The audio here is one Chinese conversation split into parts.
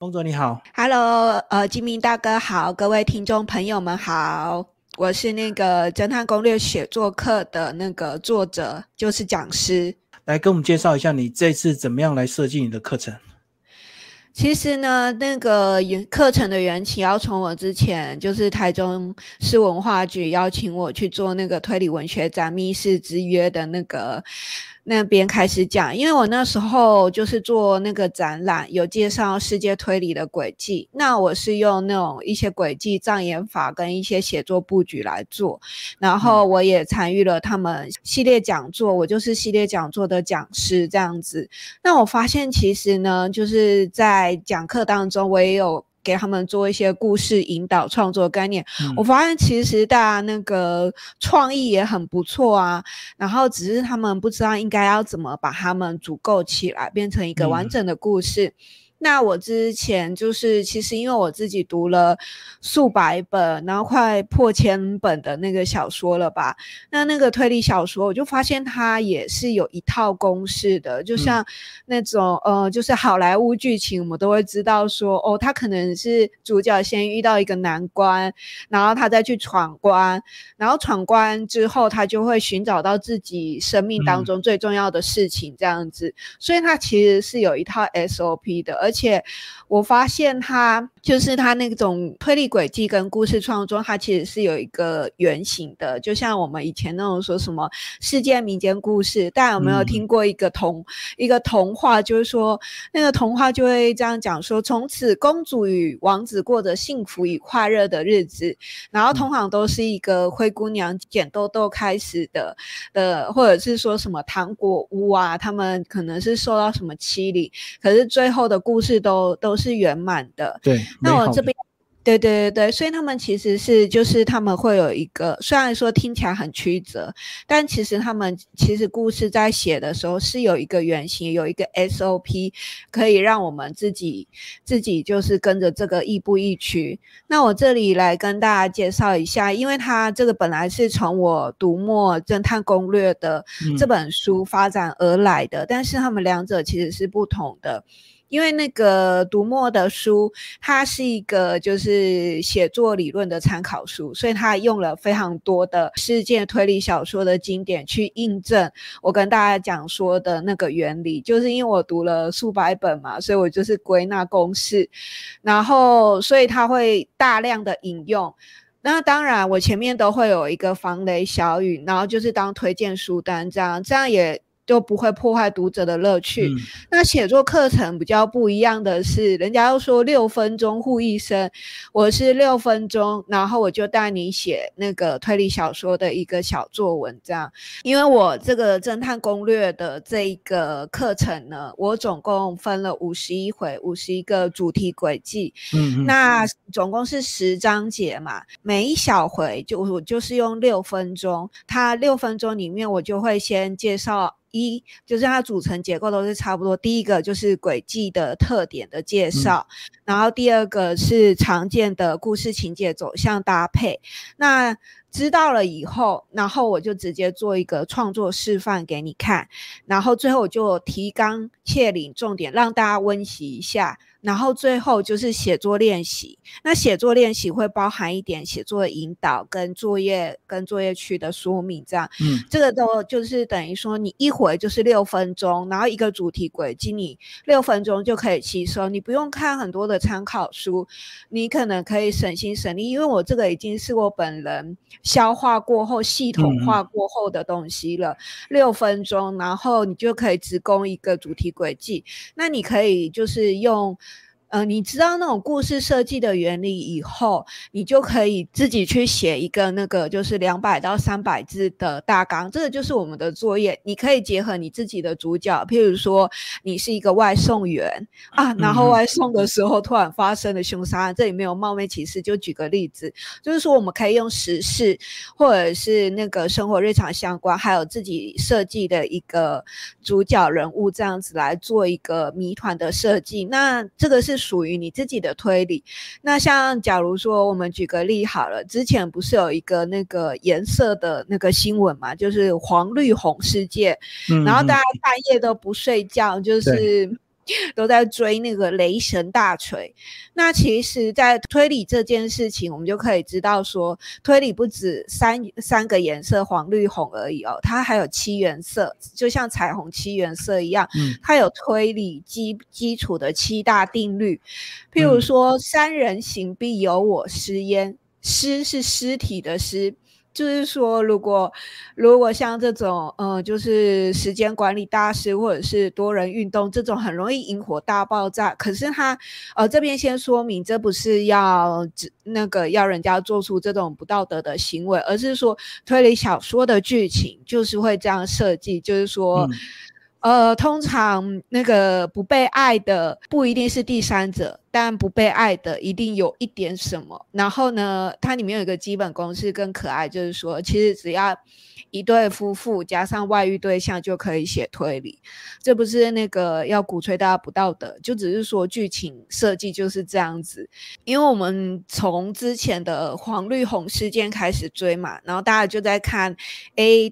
翁卓你好 ，Hello， 金明大哥好，各位听众朋友们好，我是那个侦探攻略写作课的那个作者，就是讲师。来跟我们介绍一下你这次怎么样来设计你的课程。其实呢，那个课程的缘起要从我之前就是台中市文化局邀请我去做那个推理文学展密室之约的那边开始讲，因为我那时候就是做那个展览，有介绍世界推理的轨迹。那我是用那种一些轨迹障眼法跟一些写作布局来做，然后我也参与了他们系列讲座，我就是系列讲座的讲师这样子。那我发现其实呢，就是在讲课当中，我也有给他们做一些故事引导创作概念，我发现其实大家那个创意也很不错啊，然后只是他们不知道应该要怎么把他们组构起来变成一个完整的故事。那我之前就是其实因为我自己读了数百本然后快破千本的那个小说了吧，那个推理小说我就发现它也是有一套公式的，就像那种就是好莱坞剧情我们都会知道说它可能是主角先遇到一个难关，然后他再去闯关，然后闯关之后他就会寻找到自己生命当中最重要的事情这样子，所以它其实是有一套 SOP 的。而且我发现他就是他那种推理轨迹跟故事创作，它其实是有一个原型的，就像我们以前那种说什么世界民间故事，大家有没有听过一个童话，就是说那个童话就会这样讲说，从此公主与王子过着幸福与快乐的日子，然后通常都是一个灰姑娘捡豆豆开始的，或者是说什么糖果屋啊，他们可能是受到什么欺凌，可是最后的故事都是圆满的。对，那我这边对，所以他们其实是就是他们会有一个，虽然说听起来很曲折，但其实他们其实故事在写的时候是有一个原型，有一个 SOP 可以让我们自己就是跟着这个亦步亦趋。那我这里来跟大家介绍一下，因为它这个本来是从我读墨侦探攻略的这本书发展而来的，但是他们两者其实是不同的。因为那个读墨的书它是一个就是写作理论的参考书，所以它用了非常多的世界推理小说的经典去印证我跟大家讲说的那个原理，就是因为我读了数百本嘛，所以我就是归纳公式，然后所以它会大量的引用。那当然我前面都会有一个防雷小语，然后就是当推荐书单这样也就不会破坏读者的乐趣。那写作课程比较不一样的是，人家要说6分钟护一生，我是6分钟，然后我就带你写那个推理小说的一个小作文这样。因为我这个侦探攻略的这一个课程呢，我总共分了51回，51个主题轨迹，那总共是10章节嘛，每一小回我就是用6分钟，它6分钟里面我就会先介绍一，就是它组成结构都是差不多。第一个就是轨迹的特点的介绍，然后第二个是常见的故事情节走向搭配。那知道了以后，然后我就直接做一个创作示范给你看，然后最后我就提纲挈领重点让大家温习一下，然后最后就是写作练习。那写作练习会包含一点写作的引导跟作业区的说明这样。这个都就是等于说你一回就是6分钟，然后一个主题轨迹你6分钟就可以吸收，你不用看很多的参考书，你可能可以省心省力，因为我这个已经是我本人消化过后系统化过后的东西了。6分钟然后你就可以只供一个主题轨迹。那你可以就是用你知道那种故事设计的原理以后，你就可以自己去写一个那个就是200到300字的大纲，这个就是我们的作业。你可以结合你自己的主角，譬如说你是一个外送员啊，然后外送的时候突然发生了凶杀案，这里没有冒昧歧视，就举个例子，就是说我们可以用时事或者是那个生活日常相关，还有自己设计的一个主角人物这样子来做一个谜团的设计。那这个是属于你自己的推理。那像假如说我们举个例好了，之前不是有一个那个颜色的那个新闻嘛，就是黄绿红世界，然后大家半夜都不睡觉，就是都在追那个雷神大锤。那其实在推理这件事情，我们就可以知道说，推理不止三个颜色黄绿红而已哦，它还有七原色，就像彩虹七原色一样，它有推理基础的七大定律。譬如说，三人行必有我师焉，师是尸体的尸。就是说，如果像这种，就是时间管理大师或者是多人运动这种，很容易引火大爆炸。可是他，这边先说明，这不是要要人家做出这种不道德的行为，而是说推理小说的剧情就是会这样设计，就是说。通常那个不被爱的不一定是第三者，但不被爱的一定有一点什么。然后呢，它里面有一个基本公式更可爱，就是说，其实只要一对夫妇加上外遇对象就可以写推理。这不是那个要鼓吹大家不道德，就只是说剧情设计就是这样子。因为我们从之前的黄绿红事件开始追嘛，然后大家就在看，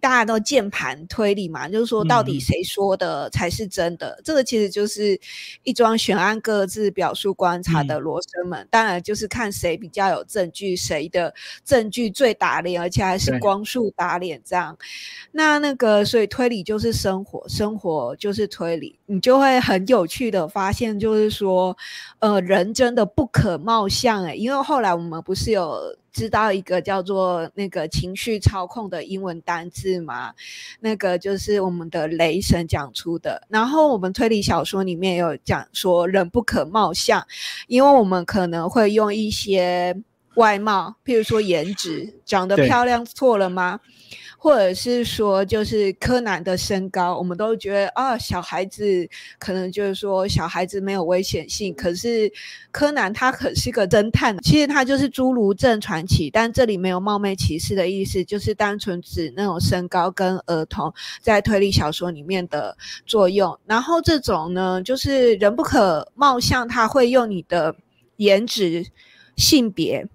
大家都键盘推理嘛，就是说到底谁说的才是真的。这个其实就是一桩悬案各自表述观察的罗生门，当然就是看谁比较有证据，谁的证据最打脸，而且还是光速打脸这样。那个所以推理就是生活，生活就是推理，你就会很有趣的发现，就是说人真的不可貌相因为后来我们不是有知道一个叫做那个情绪操控的英文单字吗？那个就是我们的雷神讲出的。然后我们推理小说里面有讲说人不可貌相，因为我们可能会用一些外貌，譬如说颜值，长得漂亮错了吗？或者是说，就是柯南的身高，我们都觉得啊，小孩子可能就是说小孩子没有危险性，可是柯南他可是个侦探，其实他就是侏儒症传奇，但这里没有冒昧歧视的意思，就是单纯指那种身高跟儿童在推理小说里面的作用。然后这种呢，就是人不可貌相，他会用你的颜值、性别、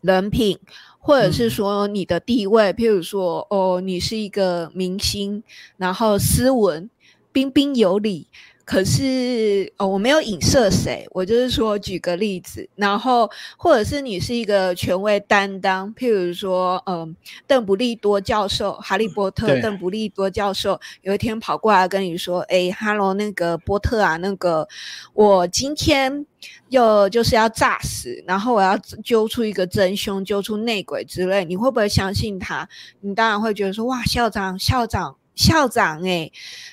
人品。或者是说你的地位，譬如说你是一个明星，然后斯文、彬彬有礼，可是我没有影射谁，我就是说举个例子。然后或者是你是一个权威担当，譬如说邓布利多教授，哈利波特邓布利多教授有一天跑过来跟你说，Hello 那个波特啊，那个我今天就是要炸死，然后我要揪出一个真凶，揪出内鬼之类，你会不会相信他？你当然会觉得说，哇，校长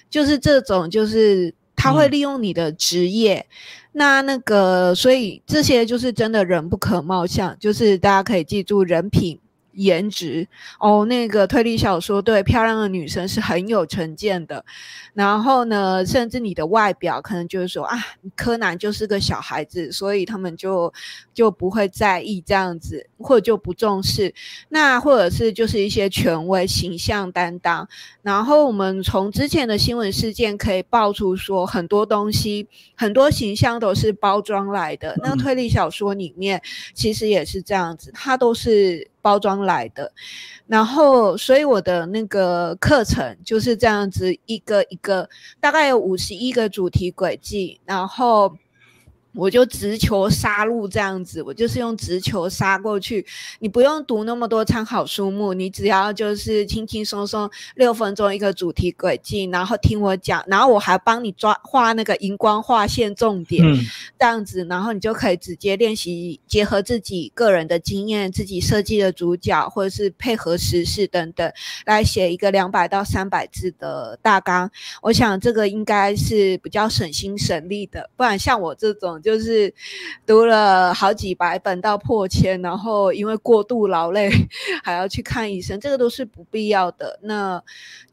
就是这种，就是他会利用你的职业。那个所以这些就是真的人不可貌相，就是大家可以记住人品、颜值那个推理小说对漂亮的女生是很有成见的。然后呢，甚至你的外表可能就是说啊，柯南就是个小孩子，所以他们就不会在意这样子，或者就不重视。那或者是就是一些权威、形象担当。然后我们从之前的新闻事件可以爆出说，很多东西、很多形象都是包装来的。那推理小说里面其实也是这样子，它都是包装来的。然后所以我的那个课程就是这样子，一个一个大概有51个主题轨迹，然后我就直球杀入这样子，我就是用直球杀过去，你不用读那么多参考书目，你只要就是轻轻松松6分钟一个主题轨迹，然后听我讲，然后我还帮你画那个荧光划线重点这样子，然后你就可以直接练习，结合自己个人的经验、自己设计的主角或者是配合时事等等来写一个200到300字的大纲。我想这个应该是比较省心省力的，不然像我这种就是读了好几百本到破千，然后因为过度劳累还要去看医生，这个都是不必要的。那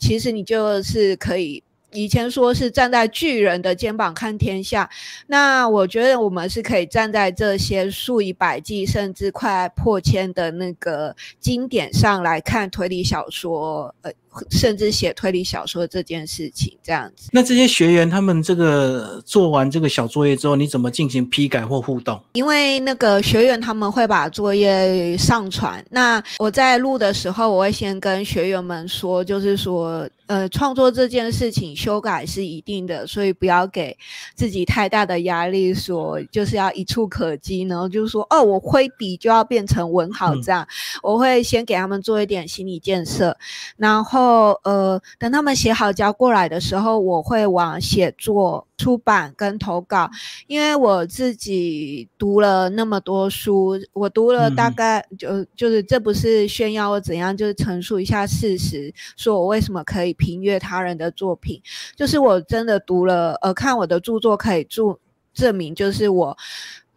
其实你就是可以，以前说是站在巨人的肩膀看天下，那我觉得我们是可以站在这些数以百计甚至快破千的那个经典上来看推理小说甚至写推理小说这件事情这样子。那这些学员他们这个做完这个小作业之后，你怎么进行批改或互动？因为那个学员他们会把作业上传，那我在录的时候，我会先跟学员们说，就是说创作这件事情修改是一定的，所以不要给自己太大的压力，说就是要一触可及，然后就是说哦，我挥笔就要变成文豪这样。我会先给他们做一点心理建设，然后等他们写好交过来的时候，我会往写作、出版跟投稿，因为我自己读了那么多书，我读了大概就是这不是炫耀或怎样，就是陈述一下事实，说我为什么可以评阅他人的作品，就是我真的读了，看我的著作可以证明，就是我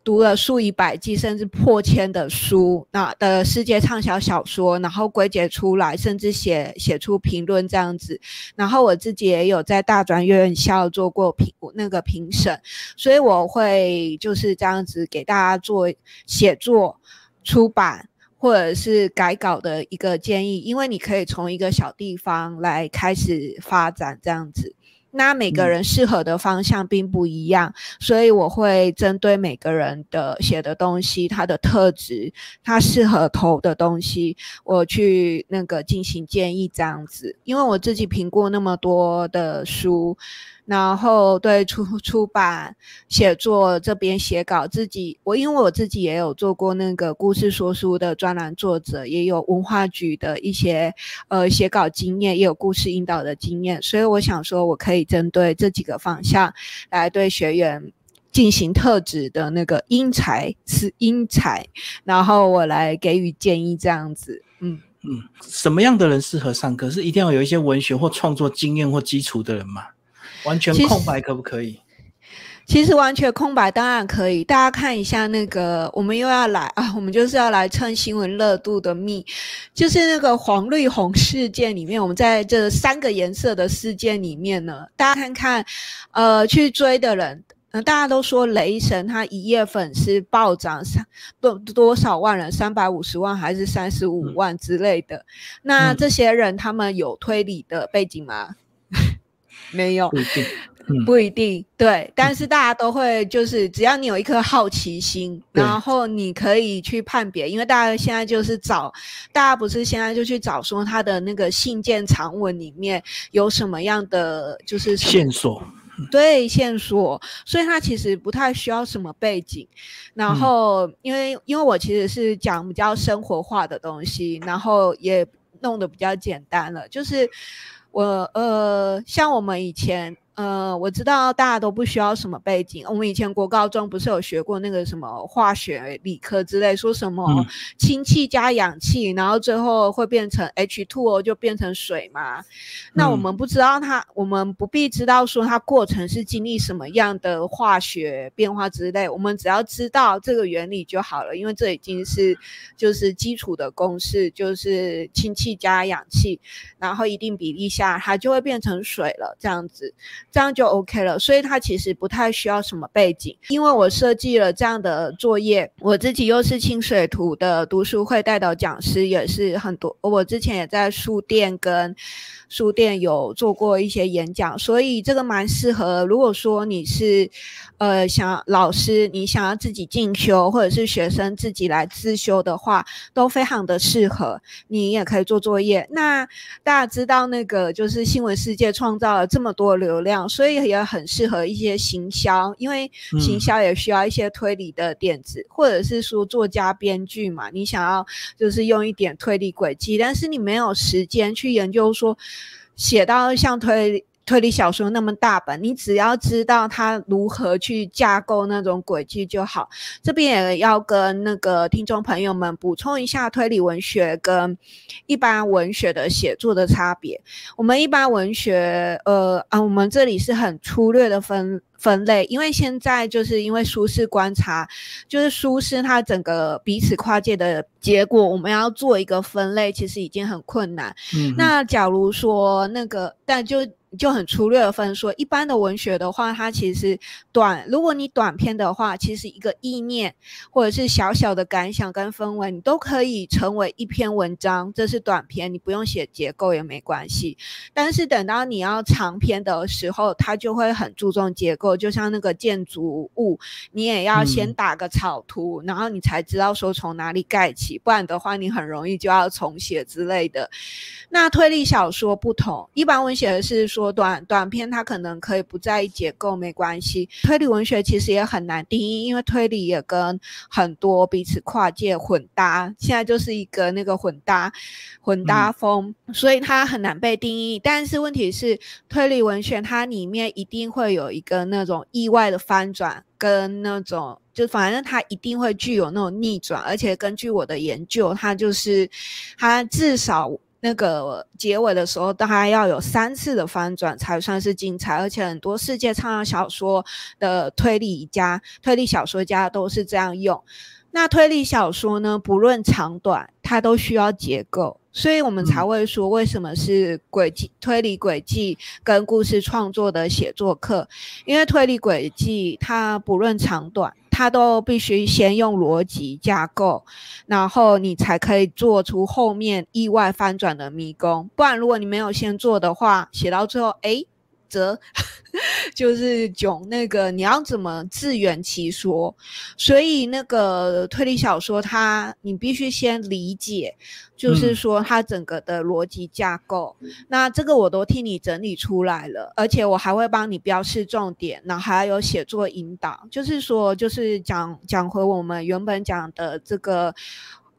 读了数以百计甚至破千的书，的世界畅销小说，然后归结出来，甚至写出评论这样子。然后我自己也有在大专院校做过评审，所以我会就是这样子给大家做写作、出版或者是改稿的一个建议，因为你可以从一个小地方来开始发展这样子。那每个人适合的方向并不一样，所以我会针对每个人的写的东西，他的特质，他适合投的东西，我去那个进行建议这样子。因为我自己评过那么多的书，然后对出版写作这边写稿，因为我自己也有做过那个故事说书的专栏作者，也有文化局的一些写稿经验，也有故事引导的经验，所以我想说我可以针对这几个方向来对学员进行特质的那个因材，然后我来给予建议这样子。什么样的人适合上课？是一定要有一些文学或创作经验或基础的人吗？完全空白可不可以？其实完全空白当然可以，大家看一下那个，我们又要来啊，我们就是要来蹭新闻热度的蜜，就是那个黄绿红事件里面，我们在这三个颜色的事件里面呢，大家看看，去追的人，大家都说雷神他一夜粉丝暴涨多少万人350万还是35万之类的，那这些人他们有推理的背景吗？没有，不一定，对，但是大家都会，就是只要你有一颗好奇心，然后你可以去判别，因为大家现在就是不是现在就去找说他的那个信件长文里面有什么样的就是线索。对，线索，所以他其实不太需要什么背景，然后因为我其实是讲比较生活化的东西，然后也弄得比较简单了，就是我像我们以前我知道大家都不需要什么背景，我们以前国高中不是有学过那个什么化学理科之类，说什么氢气加氧气，然后最后会变成 H2O 就变成水嘛。那我们不知道我们不必知道说它过程是经历什么样的化学变化之类，我们只要知道这个原理就好了，因为这已经是就是基础的公式，就是氢气加氧气，然后一定比例下它就会变成水了这样子。这样就 OK 了，所以他其实不太需要什么背景。因为我设计了这样的作业，我自己又是清水图的读书会带导讲师，也是很多，我之前也在书店有做过一些演讲，所以这个蛮适合。如果说你是老师，你想要自己进修，或者是学生自己来自修的话，都非常的适合。你也可以做作业。那大家知道那个就是新闻世界创造了这么多流量，所以也很适合一些行销，因为行销也需要一些推理的点子，或者是说作家编剧嘛，你想要就是用一点推理轨迹，但是你没有时间去研究说写到像推理小说那么大本，你只要知道它如何去架构那种轨迹就好。这边也要跟那个听众朋友们补充一下推理文学跟一般文学的写作的差别。我们一般文学我们这里是很粗略的分分类，因为现在就是因为舒适观察，就是舒适它整个彼此跨界的结果，我们要做一个分类，其实已经很困难。那假如说那个，但就很粗略的分说，一般的文学的话，它其实如果你短篇的话，其实一个意念或者是小小的感想跟氛围，你都可以成为一篇文章，这是短篇，你不用写结构也没关系。但是等到你要长篇的时候，它就会很注重结构，就像那个建筑物，你也要先打个草图，然后你才知道说从哪里盖起，不然的话你很容易就要重写之类的。那推理小说不同，一般文学的是说短篇它可能可以不在意结构没关系，推理文学其实也很难定义，因为推理也跟很多彼此跨界混搭，现在就是一个那个混搭风，所以它很难被定义。但是问题是推理文学它里面一定会有一个那种意外的翻转跟那种，就反正它一定会具有那种逆转，而且根据我的研究，它至少那个结尾的时候大概要有3次的翻转才算是精彩，而且很多世界畅销小说的推理小说家都是这样用。那推理小说呢，不论长短它都需要结构，所以我们才会说为什么是推理轨迹跟故事创作的写作课，因为推理轨迹它不论长短它都必须先用逻辑架构，然后你才可以做出后面意外翻转的迷宫，不然如果你没有先做的话，写到最后就是囧，那个你要怎么自圆其说。所以那个推理小说你必须先理解，就是说它整个的逻辑架构，那这个我都替你整理出来了，而且我还会帮你标示重点，然后还有写作引导，就是说讲回我们原本讲的这个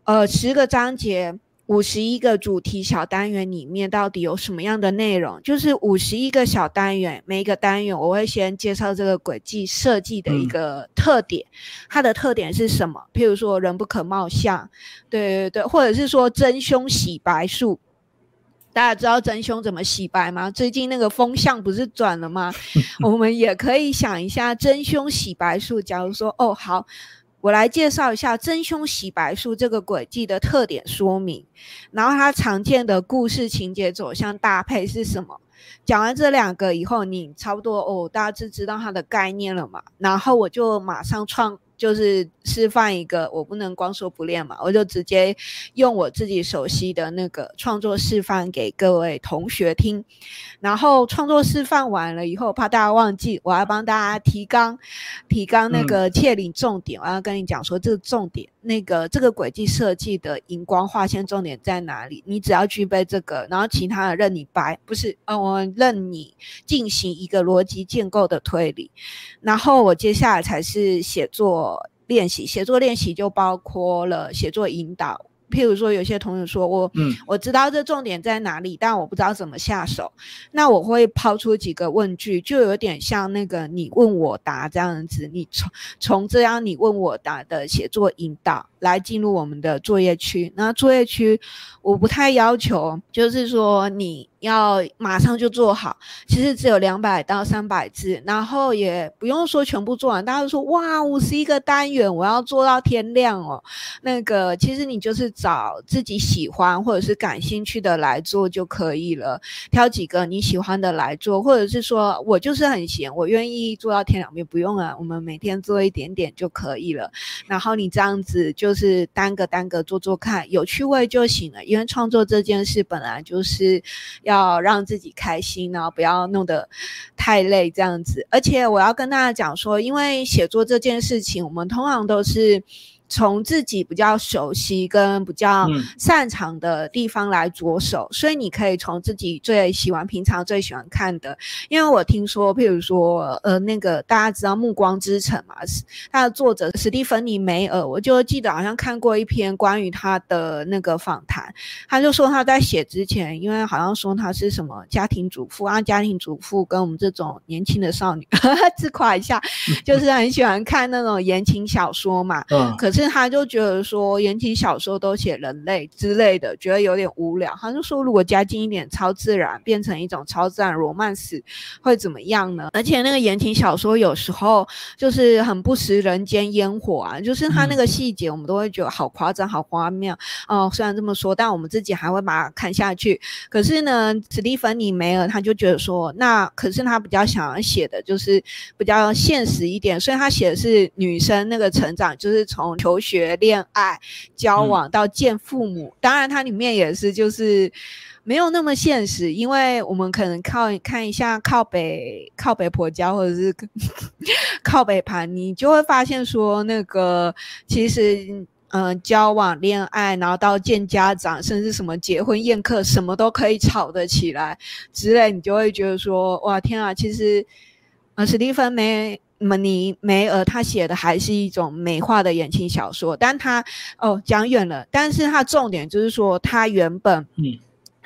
10个章节51个主题小单元里面到底有什么样的内容，就是51个小单元，每一个单元我会先介绍这个轨迹设计的一个特点，它的特点是什么，譬如说人不可貌相，对，或者是说真凶洗白术，大家知道真凶怎么洗白吗？最近那个风向不是转了吗？我们也可以想一下真凶洗白术，假如说好，我来介绍一下真凶洗白术这个轨迹的特点说明，然后它常见的故事情节走向搭配是什么。讲完这两个以后，你差不多大致知道它的概念了嘛，然后我就马上就是示范一个，我不能光说不练嘛，我就直接用我自己熟悉的那个创作示范给各位同学听，然后创作示范完了以后，怕大家忘记，我要帮大家提纲那个切领重点，我要跟你讲说这个重点，那个这个轨迹设计的荧光划线重点在哪里，你只要具备这个，然后其他的任你掰，不是我们任你进行一个逻辑建构的推理。然后我接下来才是写作练习，就包括了写作引导，譬如说有些同学说我知道这重点在哪里，但我不知道怎么下手，那我会抛出几个问句，就有点像那个你问我答这样子，你从这样你问我答的写作引导来进入我们的作业区。那作业区我不太要求就是说你要马上就做好，其实只有200到300字，然后也不用说全部做完，大家都说哇51个单元我要做到天亮那个其实你就是找自己喜欢或者是感兴趣的来做就可以了，挑几个你喜欢的来做，或者是说我就是很闲，我愿意做到天亮，也不用啊，我们每天做一点点就可以了，然后你这样子就是单个做看，有趣味就行了，因为创作这件事本来就是要让自己开心，然后不要弄得太累这样子。而且我要跟大家讲说，因为写作这件事情我们通常都是从自己比较熟悉跟比较擅长的地方来着手，所以你可以从自己最喜欢平常最喜欢看的，因为我听说譬如说那个大家知道暮光之城嘛，他的作者史蒂芬妮梅尔，我就记得好像看过一篇关于他的那个访谈，他就说他在写之前，因为好像说他是什么家庭主妇啊，家庭主妇跟我们这种年轻的少女自夸一下，就是很喜欢看那种言情小说嘛，可是次他就觉得说言情小说都写人类之类的，觉得有点无聊，他就说如果加进一点超自然，变成一种超自然罗曼史会怎么样呢？而且那个言情小说有时候就是很不食人间烟火啊，就是他那个细节我们都会觉得好夸张好荒谬哦，虽然这么说，但我们自己还会把它看下去。可是呢史蒂芬妮梅尔他就觉得说，那可是他比较想要写的就是比较现实一点，所以他写的是女生那个成长，就是从求学恋爱交往到见父母，当然它里面也是就是没有那么现实，因为我们可能看一下靠北婆家或者是靠北盘，你就会发现说那个其实交往恋爱然后到见家长甚至什么结婚宴客什么都可以吵得起来之类，你就会觉得说哇天啊，其实史蒂芬梅尔他写的还是一种美化的言情小说，但他讲远了，但是他重点就是说他原本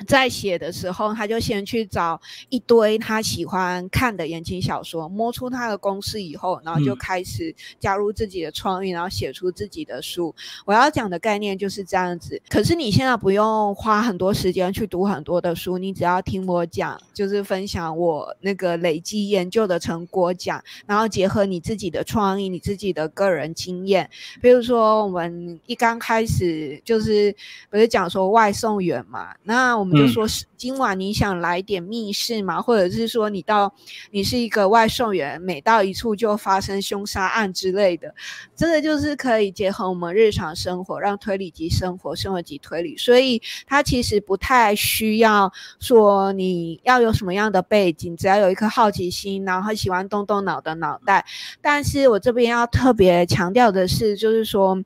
在写的时候，他就先去找一堆他喜欢看的言情小说，摸出他的公式以后，然后就开始加入自己的创意，然后写出自己的书。我要讲的概念就是这样子。可是你现在不用花很多时间去读很多的书，你只要听我讲，就是分享我那个累积研究的成果讲，然后结合你自己的创意，你自己的个人经验。比如说我们一刚开始就是不是讲说外送员嘛，那我们就说今晚你想来点密室嘛，或者是说你是一个外送员，每到一处就发生凶杀案之类的，这个就是可以结合我们日常生活，让推理及生活，生活及推理，所以它其实不太需要说你要有什么样的背景，只要有一颗好奇心，然后喜欢动动脑的脑袋。但是我这边要特别强调的是，就是说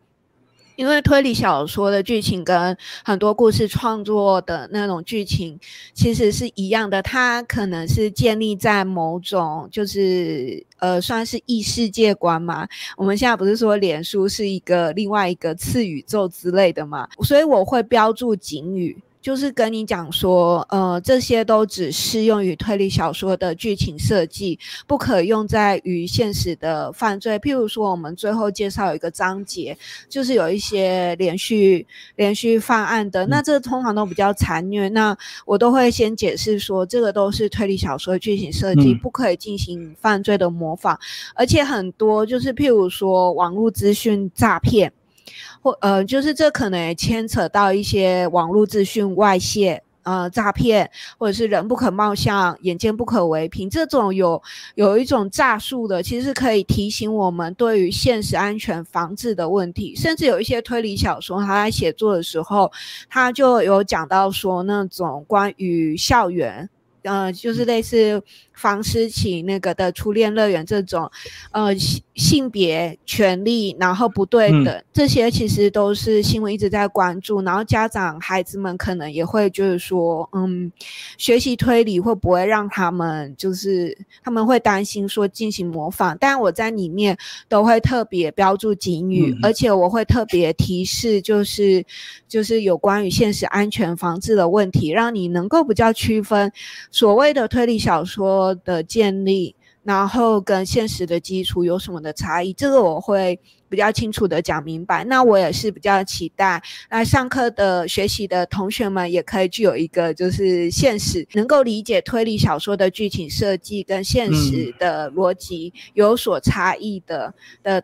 因为推理小说的剧情跟很多故事创作的那种剧情其实是一样的，它可能是建立在某种就是算是异世界观嘛。我们现在不是说脸书是一个另外一个次宇宙之类的嘛，所以我会标注警语，就是跟你讲说这些都只适用于推理小说的剧情设计，不可用在于现实的犯罪。譬如说我们最后介绍有一个章节，就是有一些连续犯案的，那这通常都比较残虐，那我都会先解释说这个都是推理小说的剧情设计，不可以进行犯罪的模仿。而且很多就是譬如说网络资讯诈骗，或就是这可能也牵扯到一些网络资讯外泄、诈骗，或者是人不可貌相，眼见不可为凭，这种有一种诈术的，其实可以提醒我们对于现实安全防治的问题。甚至有一些推理小说，他在写作的时候，他就有讲到说那种关于校园。就是类似房思琪那个的初恋乐园这种性别权利然后不对等，这些其实都是新闻一直在关注，然后家长孩子们可能也会就是说学习推理会不会让他们就是他们会担心说进行模仿，但我在里面都会特别标注警语，而且我会特别提示就是有关于现实安全防治的问题，让你能够比较区分所谓的推理小说的建立，然后跟现实的基础有什么的差异，这个我会比较清楚的讲明白。那我也是比较期待来上课的学习的同学们也可以具有一个就是现实能够理解推理小说的剧情设计跟现实的逻辑有所差异的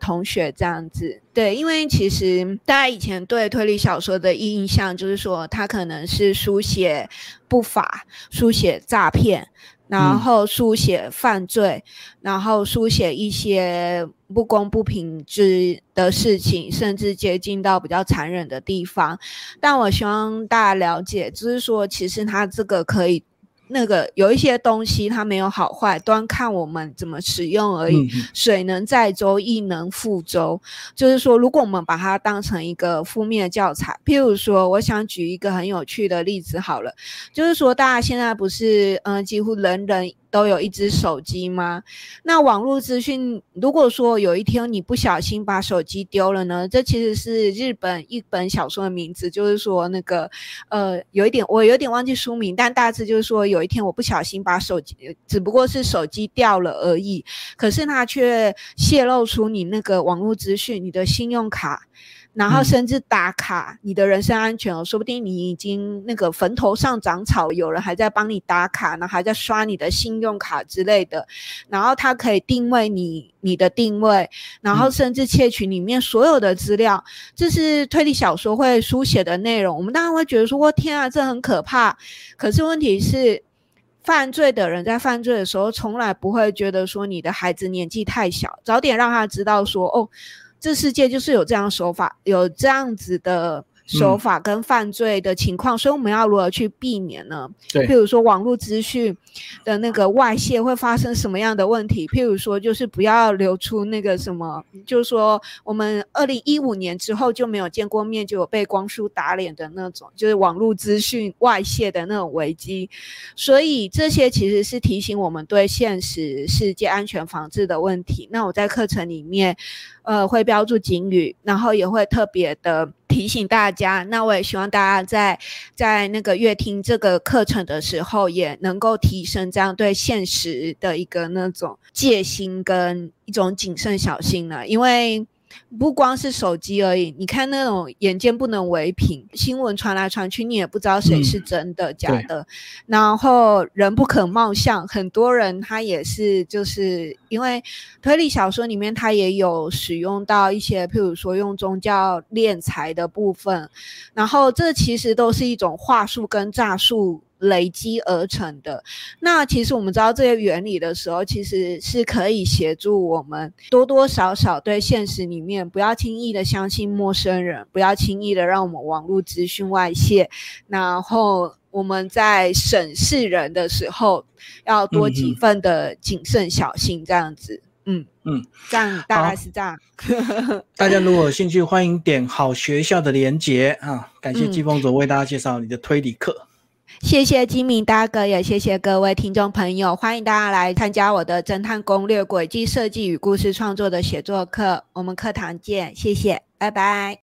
同学这样子。对，因为其实大家以前对推理小说的印象就是说它可能是书写不法，书写诈骗，然后书写犯罪，然后书写一些不公不平之的事情，甚至接近到比较残忍的地方。但我希望大家了解，就是说其实它这个可以那个有一些东西它没有好坏，端看我们怎么使用而已。水能载舟亦能覆舟，就是说如果我们把它当成一个负面教材，譬如说我想举一个很有趣的例子好了，就是说大家现在不是几乎人人都有一只手机吗？那网络资讯，如果说有一天你不小心把手机丢了呢？这其实是日本一本小说的名字，就是说那个我有点忘记书名，但大致就是说有一天我不小心把手机，只不过是手机掉了而已，可是它却泄露出你那个网络资讯，你的信用卡。然后甚至打卡你的人身安全哦，说不定你已经那个坟头上长草，有人还在帮你打卡，然后还在刷你的信用卡之类的，然后他可以定位你的定位，然后甚至窃取里面所有的资料，这是推理小说会书写的内容。我们当然会觉得说天啊，这很可怕，可是问题是犯罪的人在犯罪的时候从来不会觉得说你的孩子年纪太小，早点让他知道说哦，这世界就是有这样手法，有这样子的手法跟犯罪的情况，所以我们要如何去避免呢？对，譬如说网络资讯的那个外泄会发生什么样的问题？譬如说，就是不要流出那个什么，就是说我们2015年之后就没有见过面，就有被光叔打脸的那种，就是网络资讯外泄的那种危机。所以这些其实是提醒我们对现实世界安全防治的问题。那我在课程里面，会标注警语，然后也会特别的提醒大家。那我也希望大家在那个阅听这个课程的时候，也能够提升这样对现实的一个那种戒心跟一种谨慎小心了，因为不光是手机而已，你看那种眼见不能为凭，新闻传来传去，你也不知道谁是真的、假的。然后人不可貌相，很多人他也是就是因为推理小说里面他也有使用到一些，譬如说用宗教敛财的部分，然后这其实都是一种话术跟诈术累积而成的。那其实我们知道这些原理的时候，其实是可以协助我们多多少少对现实里面不要轻易的相信陌生人，不要轻易的让我们网络资讯外泄，然后我们在审视人的时候要多几份的谨慎小心这样子。这样大概是这样。大家如果有兴趣欢迎点好学校的连结啊！感谢季风所为大家介绍你的推理课。谢谢金明大哥，也谢谢各位听众朋友，欢迎大家来参加我的侦探攻略轨迹设计与故事创作的写作课，我们课堂见，谢谢，拜拜。